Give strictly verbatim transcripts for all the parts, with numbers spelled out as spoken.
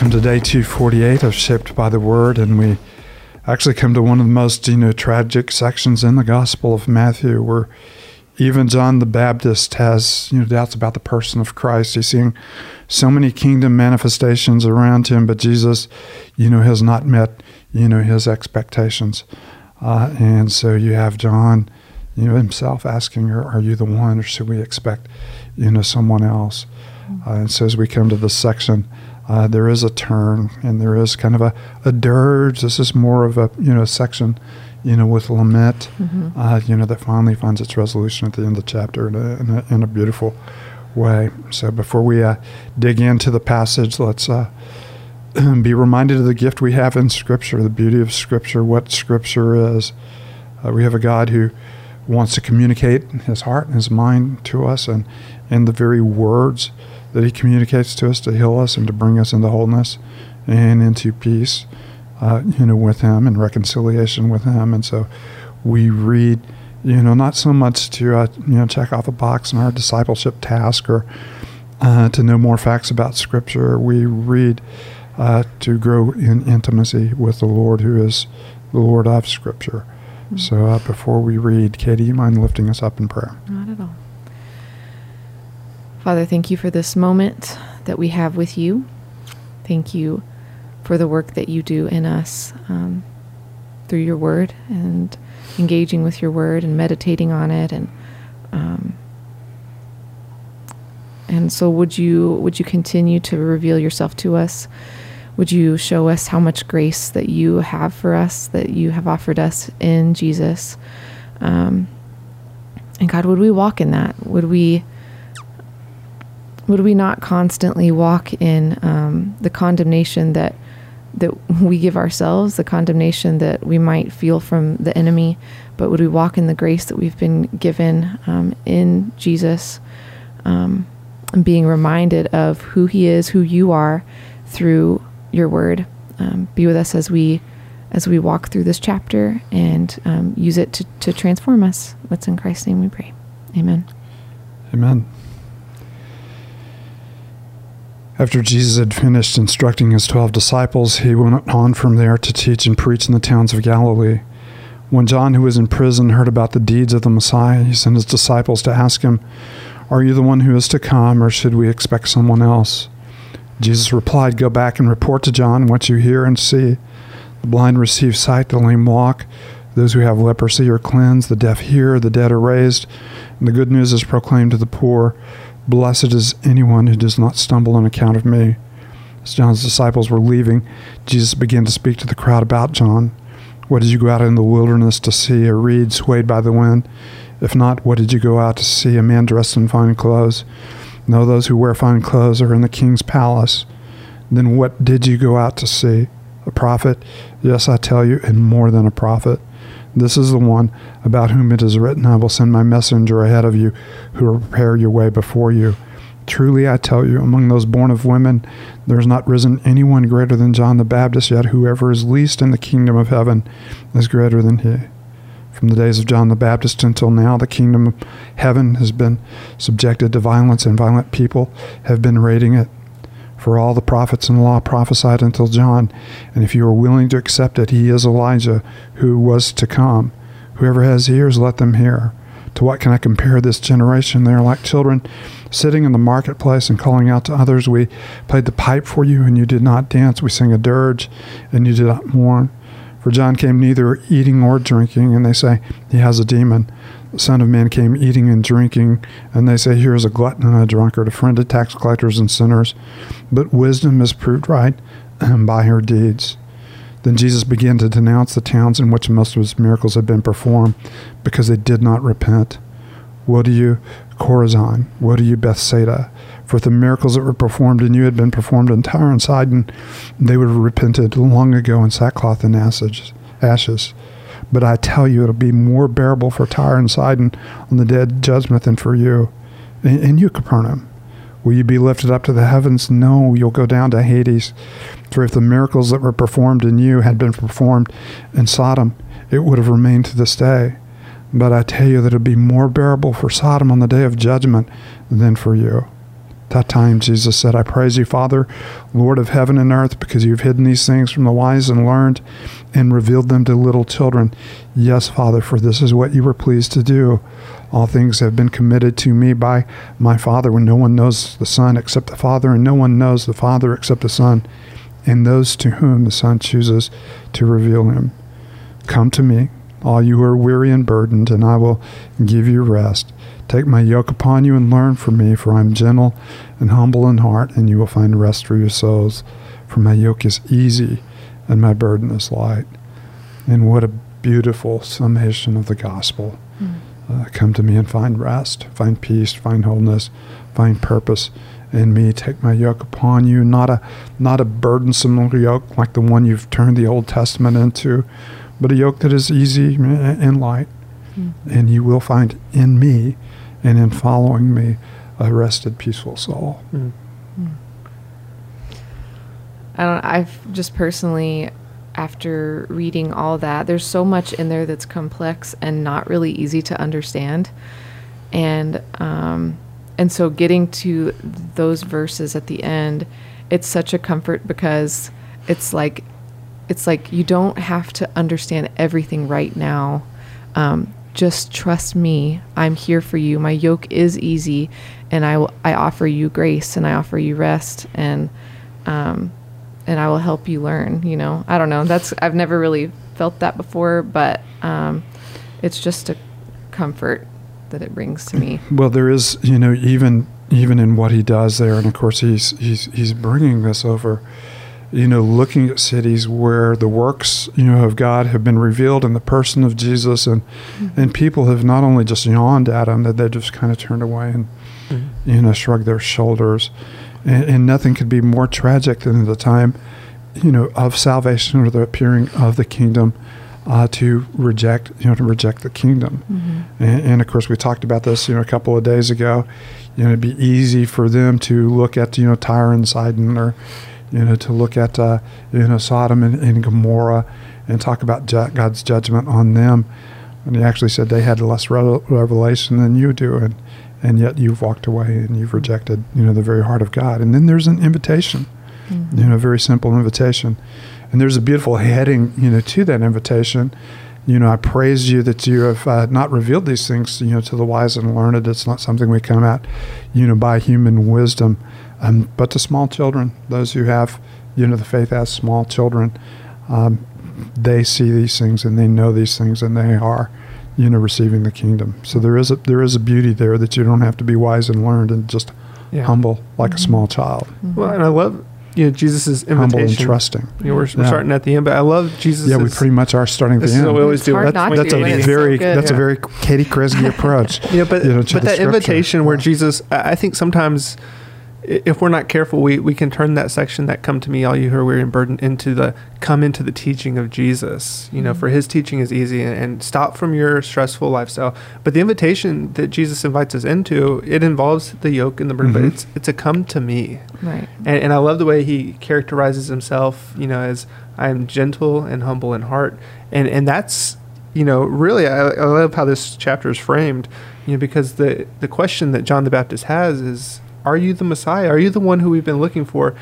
welcome to day two forty-eight of Shaped by the Word, and we actually come to one of the most, you know, tragic sections in the Gospel of Matthew, where even John the Baptist has, you know, doubts about the person of Christ. He's seeing so many kingdom manifestations around him, but Jesus, you know, has not met, you know, his expectations. Uh, and so you have John, you know, himself asking her, are you the one, or should we expect, you know, someone else? Uh, and so as we come to this section, uh, there is a turn, and there is kind of a, a dirge. This is more of a, you know, section, you know, with lament, mm-hmm. uh, you know, that finally finds its resolution at the end of the chapter in a, in a, in a beautiful way. So before we uh, dig into the passage, let's uh, be reminded of the gift we have in Scripture, the beauty of Scripture, what Scripture is. Uh, we have a God who wants to communicate his heart and his mind to us, and in the very words that he communicates to us to heal us and to bring us into wholeness and into peace, uh, you know, with him, and reconciliation with him. And so we read, you know, not so much to, uh, you know, check off a box in our discipleship task, or uh, to know more facts about Scripture. We read uh, to grow in intimacy with the Lord, who is the Lord of Scripture. Mm-hmm. So uh, before we read, Katie, you mind lifting us up in prayer? Not at all. Father, thank you for this moment that we have with you. Thank you for the work that you do in us um, through your word, and engaging with your word and meditating on it. And um, and so would you, would you continue to reveal yourself to us? Would you show us how much grace that you have for us, that you have offered us in Jesus? Um, and God, would we walk in that? Would we... Would we not constantly walk in um, the condemnation that that we give ourselves, the condemnation that we might feel from the enemy, but would we walk in the grace that we've been given um, in Jesus, um, and being reminded of who he is, who you are, through your word? Um, be with us as we as we walk through this chapter, and um, use it to, to transform us. It's in Christ's name we pray. Amen. Amen. After Jesus had finished instructing his twelve disciples, he went on from there to teach and preach in the towns of Galilee. When John, who was in prison, heard about the deeds of the Messiah, he sent his disciples to ask him, "Are you the one who is to come, or should we expect someone else?" Jesus replied, "Go back and report to John what you hear and see. The blind receive sight, the lame walk, those who have leprosy are cleansed, the deaf hear, the dead are raised, and the good news is proclaimed to the poor. Blessed is anyone who does not stumble on account of me." As John's disciples were leaving, Jesus began to speak to the crowd about John. "What did you go out in the wilderness to see? A reed swayed by the wind? If not, what did you go out to see? A man dressed in fine clothes? No, those who wear fine clothes are in the king's palace. Then what did you go out to see? A prophet? Yes, I tell you, and more than a prophet. This is the one about whom it is written, 'I will send my messenger ahead of you, who will prepare your way before you.' Truly I tell you, among those born of women, there is not risen anyone greater than John the Baptist, yet whoever is least in the kingdom of heaven is greater than he. From the days of John the Baptist until now, the kingdom of heaven has been subjected to violence, and violent people have been raiding it. For all the prophets in the law prophesied until John, and if you are willing to accept it, he is Elijah, who was to come. Whoever has ears, let them hear. To what can I compare this generation? They are like children sitting in the marketplace and calling out to others, 'We played the pipe for you, and you did not dance. We sang a dirge, and you did not mourn.' For John came neither eating or drinking, and they say, 'He has a demon.' The Son of Man came eating and drinking, and they say, 'Here is a glutton and a drunkard, a friend of tax collectors and sinners.' But wisdom is proved right by her deeds." Then Jesus began to denounce the towns in which most of his miracles had been performed, because they did not repent. "Woe to you, Chorazin! Woe to you, Bethsaida! For if the miracles that were performed in you had been performed in Tyre and Sidon, they would have repented long ago in sackcloth and ashes. But I tell you, it'll be more bearable for Tyre and Sidon on the day of judgment than for you. And, and you, Capernaum, will you be lifted up to the heavens? No, you'll go down to Hades. For if the miracles that were performed in you had been performed in Sodom, it would have remained to this day. But I tell you that it'll be more bearable for Sodom on the day of judgment than for you. that time, Jesus said, I praise you, Father, Lord of heaven and earth, because you've hidden these things from the wise and learned and revealed them to little children. Yes, Father, for this is what you were pleased to do. All things have been committed to me by my Father, when no one knows the Son except the Father, and no one knows the Father except the Son, and those to whom the Son chooses to reveal him. Come to me, all you who are weary and burdened, and I will give you rest. Take my yoke upon you and learn from me, for I am gentle and humble in heart, and you will find rest for your souls. For my yoke is easy and my burden is light. And what a beautiful summation of the gospel. Mm. Uh, come to me and find rest, find peace, find wholeness, find purpose in me. Take my yoke upon you, not a, not a burdensome yoke like the one you've turned the Old Testament into, but a yoke that is easy and light. Mm. And you will find in me and in following me a rested, peaceful soul. Mm. Mm. I don't, I've just personally, after reading all that, there's so much in there that's complex and not really easy to understand. And um, and so getting to those verses at the end, it's such a comfort, because it's like, it's like you don't have to understand everything right now. Um, just trust me. I'm here for you. My yoke is easy, and I will, I offer you grace, and I offer you rest, and um, and I will help you learn. You know, I don't know. That's, I've never really felt that before, but um, it's just a comfort that it brings to me. Well, there is, you know, even even in what he does there, and of course he's he's he's bringing this over. You know, looking at cities where the works, you know, of God have been revealed in the person of Jesus, and mm-hmm. and people have not only just yawned at him, that they just kind of turned away and mm-hmm. you know, shrugged their shoulders, and, and nothing could be more tragic than the time, you know, of salvation or the appearing of the kingdom, uh, to reject, you know, to reject the kingdom, mm-hmm. and, and of course we talked about this, you know, a couple of days ago. You know, it'd be easy for them to look at, you know, Tyre and Sidon, or you know, to look at, uh, you know, Sodom and, and Gomorrah and talk about ju- God's judgment on them. And he actually said they had less re- revelation than you do, and, and yet you've walked away and you've rejected, you know, the very heart of God. And then there's an invitation, mm-hmm. you know, a very simple invitation. And there's a beautiful heading, you know, to that invitation. You know, I praise you that you have uh, not revealed these things, you know, to the wise and learned. It's not something we come at, you know, by human wisdom. Um, but to small children, those who have, you know, the faith as small children, um, they see these things and they know these things, and they are, you know, receiving the kingdom. So there is a, there is a beauty there that you don't have to be wise and learned, and just yeah. humble like mm-hmm. a small child. Mm-hmm. Well, and I love, you know, Jesus' invitation. Humble and trusting. You know, we're, yeah. we're starting at the end, but I love Jesus. Yeah, we pretty much are starting at the end. This is what we always do. That's, that's a it. very, so that's yeah. a very Katie Kresge approach. Yeah, but, you know, but that invitation where yeah. Jesus, I, I think sometimes, if we're not careful, we, we can turn that section, that come to me, all you who are weary and burdened, into the come into the teaching of Jesus, you know, mm-hmm. for his teaching is easy, and, and stop from your stressful lifestyle. But the invitation that Jesus invites us into, it involves the yoke and the burden, mm-hmm. but it's, it's a come to me. Right. And, and I love the way he characterizes himself, you know, as I am gentle and humble in heart. And, and that's, you know, really, I, I love how this chapter is framed, you know, because the, the question that John the Baptist has is, are you the Messiah? Are you the one who we've been looking for?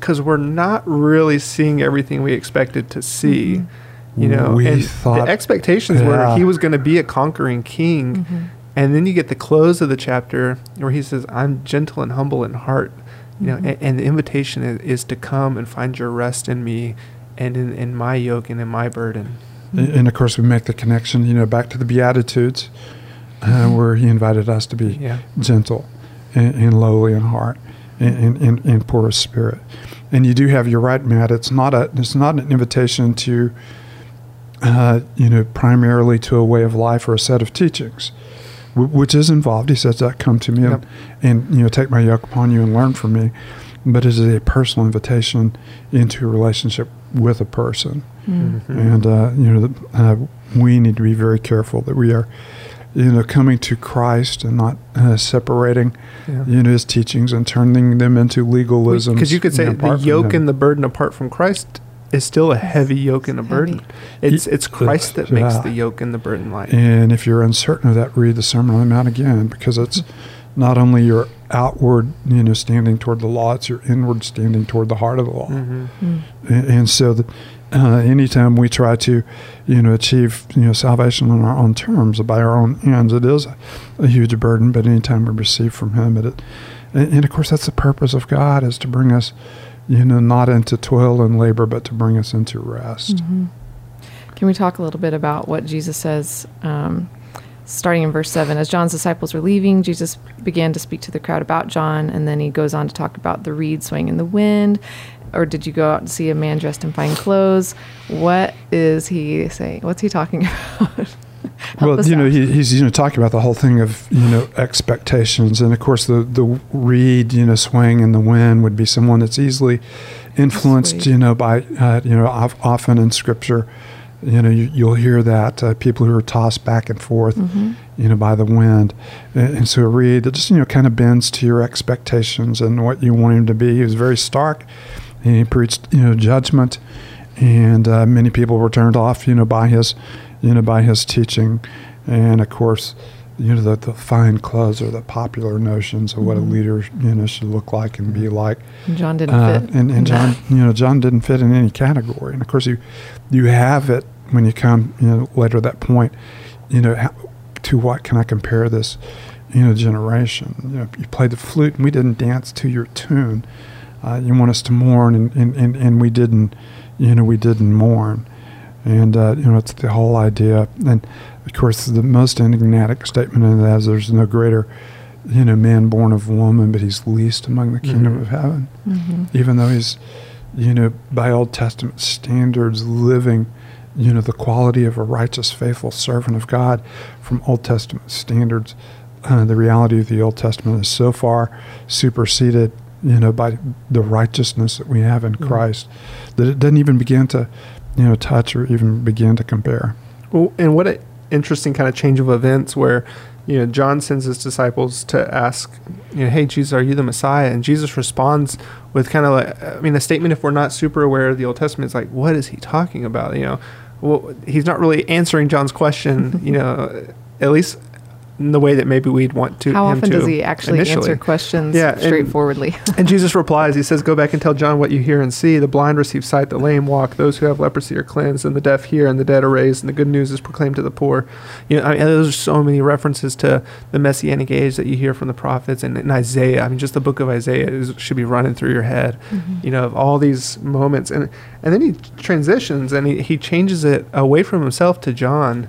Because we're not really seeing everything we expected to see. Mm-hmm. You know, we and thought, the expectations yeah. were he was going to be a conquering king. Mm-hmm. And then you get the close of the chapter where he says, I'm gentle and humble in heart. You know, mm-hmm. and, and the invitation is, is to come and find your rest in me, and in, in my yoke and in my burden. Mm-hmm. And, and of course, we make the connection, you know, back to the Beatitudes, uh, where he invited us to be yeah. gentle. And, and lowly in heart, and, and, and poor of spirit. And you do have, you're right, Matt, it's not a, it's not an invitation to, uh, you know, primarily to a way of life or a set of teachings, w- which is involved. He says, that come to me yep. and, and, you know, take my yoke upon you and learn from me. But it is a personal invitation into a relationship with a person. Mm-hmm. And, uh, you know, the, uh, we need to be very careful that we are, you know, coming to Christ and not uh, separating, yeah. you know, his teachings and turning them into legalism. Because you could say, you know, the yoke and the burden apart from Christ is still a heavy yoke and a burden. It's it's Christ that makes yeah. the yoke and the burden light. And if you're uncertain of that, read the Sermon on the Mount again, because it's not only your outward, you know, standing toward the law. It's your inward standing toward the heart of the law. Mm-hmm. Mm-hmm. And, and so the, uh, anytime we try to, you know, achieve, you know, salvation on our own terms, by our own ends, it is a, a huge burden. But anytime we receive from him, it, it and, and of course, that's the purpose of God, is to bring us, you know, not into toil and labor, but to bring us into rest. Mm-hmm. Can we talk a little bit about what Jesus says, um, starting in verse seven? As John's disciples were leaving, Jesus began to speak to the crowd about John, and then he goes on to talk about the reed swaying in the wind, or did you go out and see a man dressed in fine clothes? What is he saying? What's he talking about? Well, you know, he, he's you know talking about the whole thing of, you know, expectations, and of course the the reed, you know, swaying in the wind would be someone that's easily influenced, you know, by uh, you know often in Scripture. You know, you, you'll hear that uh, people who are tossed back and forth, mm-hmm. you know, by the wind, and, and so a reed that just, you know, kind of bends to your expectations and what you want him to be. He was very stark, and he preached, you know, judgment, and uh, many people were turned off, you know, by his, you know, by his teaching, and of course, you know, the, the fine clothes are the popular notions of what mm-hmm. a leader, you know, should look like and be like. And John didn't uh, fit, and, and John, you know, John didn't fit in any category, and of course you, you have it. When you come, you know, later at that point, you know, how, to what can I compare this, you know, generation? You know, you played the flute and we didn't dance to your tune. Uh, you want us to mourn, and, and, and, and we didn't, you know, we didn't mourn. And, uh, you know, it's the whole idea. And, of course, the most enigmatic statement in that is there's no greater, you know, man born of woman, but he's least among the kingdom mm-hmm. of heaven. Mm-hmm. Even though he's, you know, by Old Testament standards, living, you know, the quality of a righteous, faithful servant of God from Old Testament standards. Uh, the reality of the Old Testament is so far superseded, you know, by the righteousness that we have in mm-hmm. Christ, that it doesn't even begin to, you know, touch or even begin to compare. Well, and what an interesting kind of change of events where, you know, John sends his disciples to ask, you know, hey, Jesus, are you the Messiah? And Jesus responds with kind of like, I mean, a statement, if we're not super aware of the Old Testament, it's like, what is he talking about? You know, well, he's not really answering John's question, you know, at least in the way that maybe we'd want to. How him often to does he actually initially. answer questions yeah, straightforwardly? And, and Jesus replies, he says, go back and tell John what you hear and see. The blind receive sight, the lame walk, those who have leprosy are cleansed, and the deaf hear, and the dead are raised, and the good news is proclaimed to the poor. You know, I mean, those are so many references to the Messianic age that you hear from the prophets and in Isaiah. I mean, just the book of Isaiah is, should be running through your head, mm-hmm. you know, of all these moments. And and then he transitions, and he, he changes it away from himself to John.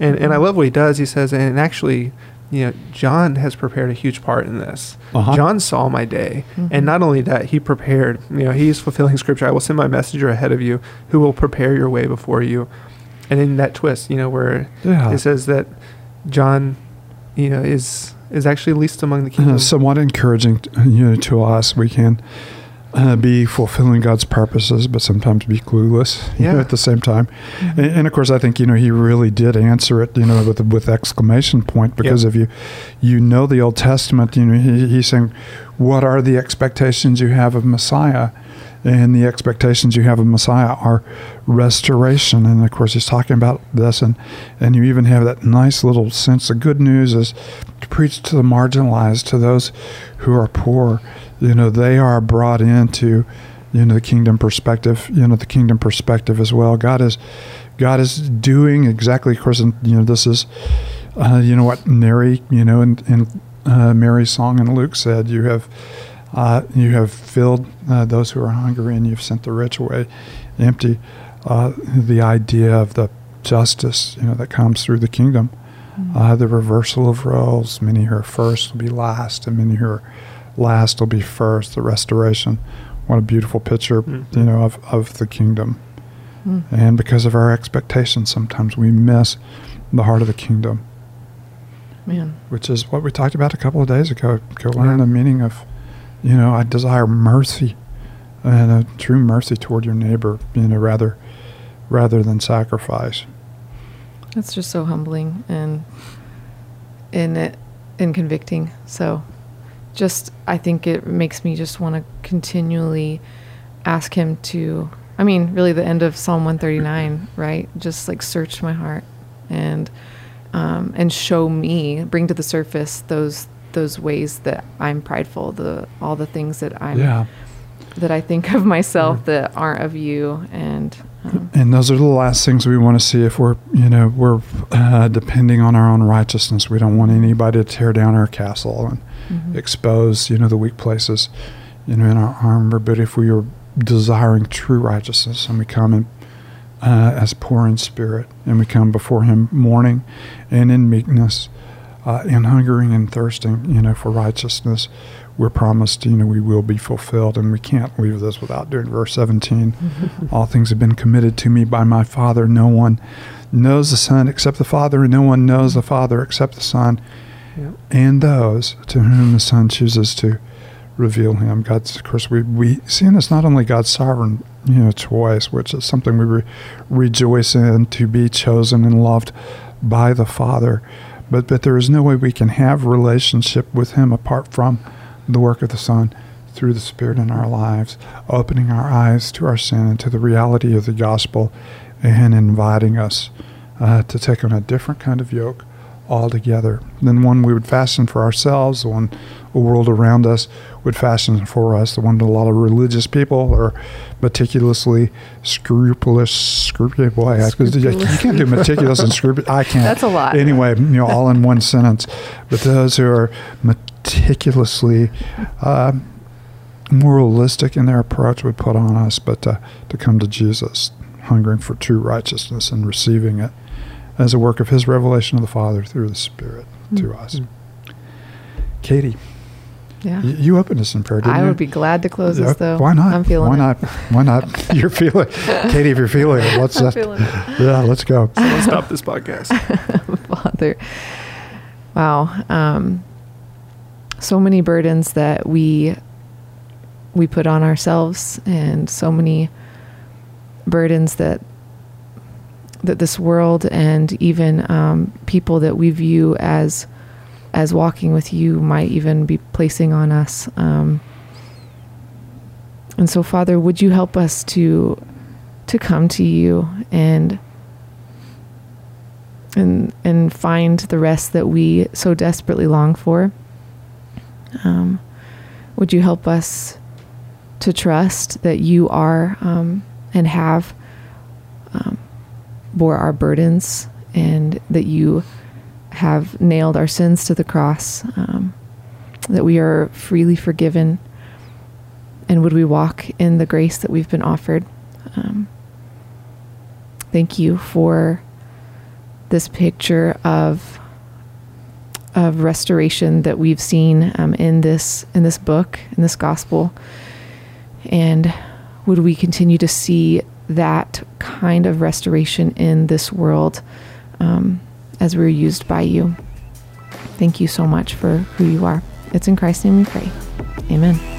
And and I love what he does. He says, and actually, you know, John has prepared a huge part in this. Uh-huh. John saw my day. Mm-hmm. And not only that, he prepared. You know, he's fulfilling Scripture. I will send my messenger ahead of you who will prepare your way before you. And in that twist, you know, where yeah. it says that John, you know, is is actually least among the kingdom. Uh, somewhat encouraging, you know, to us. We can Uh, be fulfilling God's purposes, but sometimes be clueless yeah. you know, at the same time. Mm-hmm. And, and of course, I think, you know, he really did answer it, you know, with with exclamation point, because yep. if you you know the Old Testament, you know, he, he's saying, what are the expectations you have of Messiah? And the expectations you have of Messiah are restoration. And of course, he's talking about this, and, and you even have that nice little sense of good news is to preach to the marginalized, to those who are poor. You know, they are brought into, you know, the kingdom perspective, you know, the kingdom perspective as well. God is, God is doing exactly, of course, and, you know, this is, uh, you know what Mary, you know, in, in uh, Mary's song in Luke said, you have, uh, you have filled uh, those who are hungry, and you've sent the rich away empty. Uh, the idea of the justice, you know, that comes through the kingdom, mm-hmm. uh, the reversal of roles, many who are first will be last, and many who are last will be first, the restoration. What a beautiful picture, mm-hmm. you know, of, of the kingdom. Mm-hmm. And because of our expectations, sometimes we miss the heart of the kingdom. Man. Which is what we talked about a couple of days ago. Go learn yeah. the meaning of, you know, I desire mercy and a true mercy toward your neighbor, you know, rather, rather than sacrifice. That's just so humbling and, and, it, and convicting. So just, I think it makes me just want to continually ask him to, I mean, really the end of Psalm one thirty-nine, right? Just like search my heart and, um, and show me, bring to the surface those those ways that I'm prideful, the all the things that I'm yeah. that I think of myself mm-hmm. that aren't of you, and um, and those are the last things we want to see. If we're you know we're uh, depending on our own righteousness, we don't want anybody to tear down our castle and mm-hmm. expose you know the weak places you know in our armor. But if we are desiring true righteousness, and we come and Uh, as poor in spirit, and we come before him mourning and in meekness uh, and hungering and thirsting you know for righteousness, we're promised you know we will be fulfilled. And we can't leave this without doing verse seventeen. All things have been committed to me by my Father. No one knows the Son except the Father, and no one knows the Father except the Son yep. and those to whom the Son chooses to reveal him. God's, of course, we, we see in this not only God's sovereign you know, choice, which is something we re rejoice in, to be chosen and loved by the Father, but, but there is no way we can have relationship with him apart from the work of the Son through the Spirit in our lives, opening our eyes to our sin and to the reality of the gospel, and inviting us uh, to take on a different kind of yoke altogether than one we would fashion for ourselves, the one the world around us would fashion for us, the one that a lot of religious people are meticulously scrupulous, scrupulous. Boy, I, you can't do meticulous and scrupulous. I can't. That's a lot. Anyway, you know, all in one sentence. But those who are meticulously uh, moralistic in their approach would put on us, but uh, to come to Jesus, hungering for true righteousness and receiving it as a work of his revelation of the Father through the Spirit mm-hmm. to us. Katie, yeah, you, you opened us in prayer, didn't I you? I would be glad to close yeah. this, though. Why not? I'm feeling Why not? It. Why not? You're feeling Katie, if you're feeling it, let's, that, feeling it. Yeah, let's go. So let's stop this podcast. Father, wow. Um, so many burdens that we, we put on ourselves, and so many burdens that that this world and even um, people that we view as as walking with you might even be placing on us. Um, and so, Father, would you help us to to come to you and and and find the rest that we so desperately long for? Um, would you help us to trust that you are um, and have um, bore our burdens, and that you have nailed our sins to the cross, um, that we are freely forgiven, and would we walk in the grace that we've been offered. Um, thank you for this picture of of restoration that we've seen um, in this in this book, in this gospel, and would we continue to see that kind of restoration in this world um, as we're used by you. Thank you so much for who you are. It's in Christ's name we pray. Amen.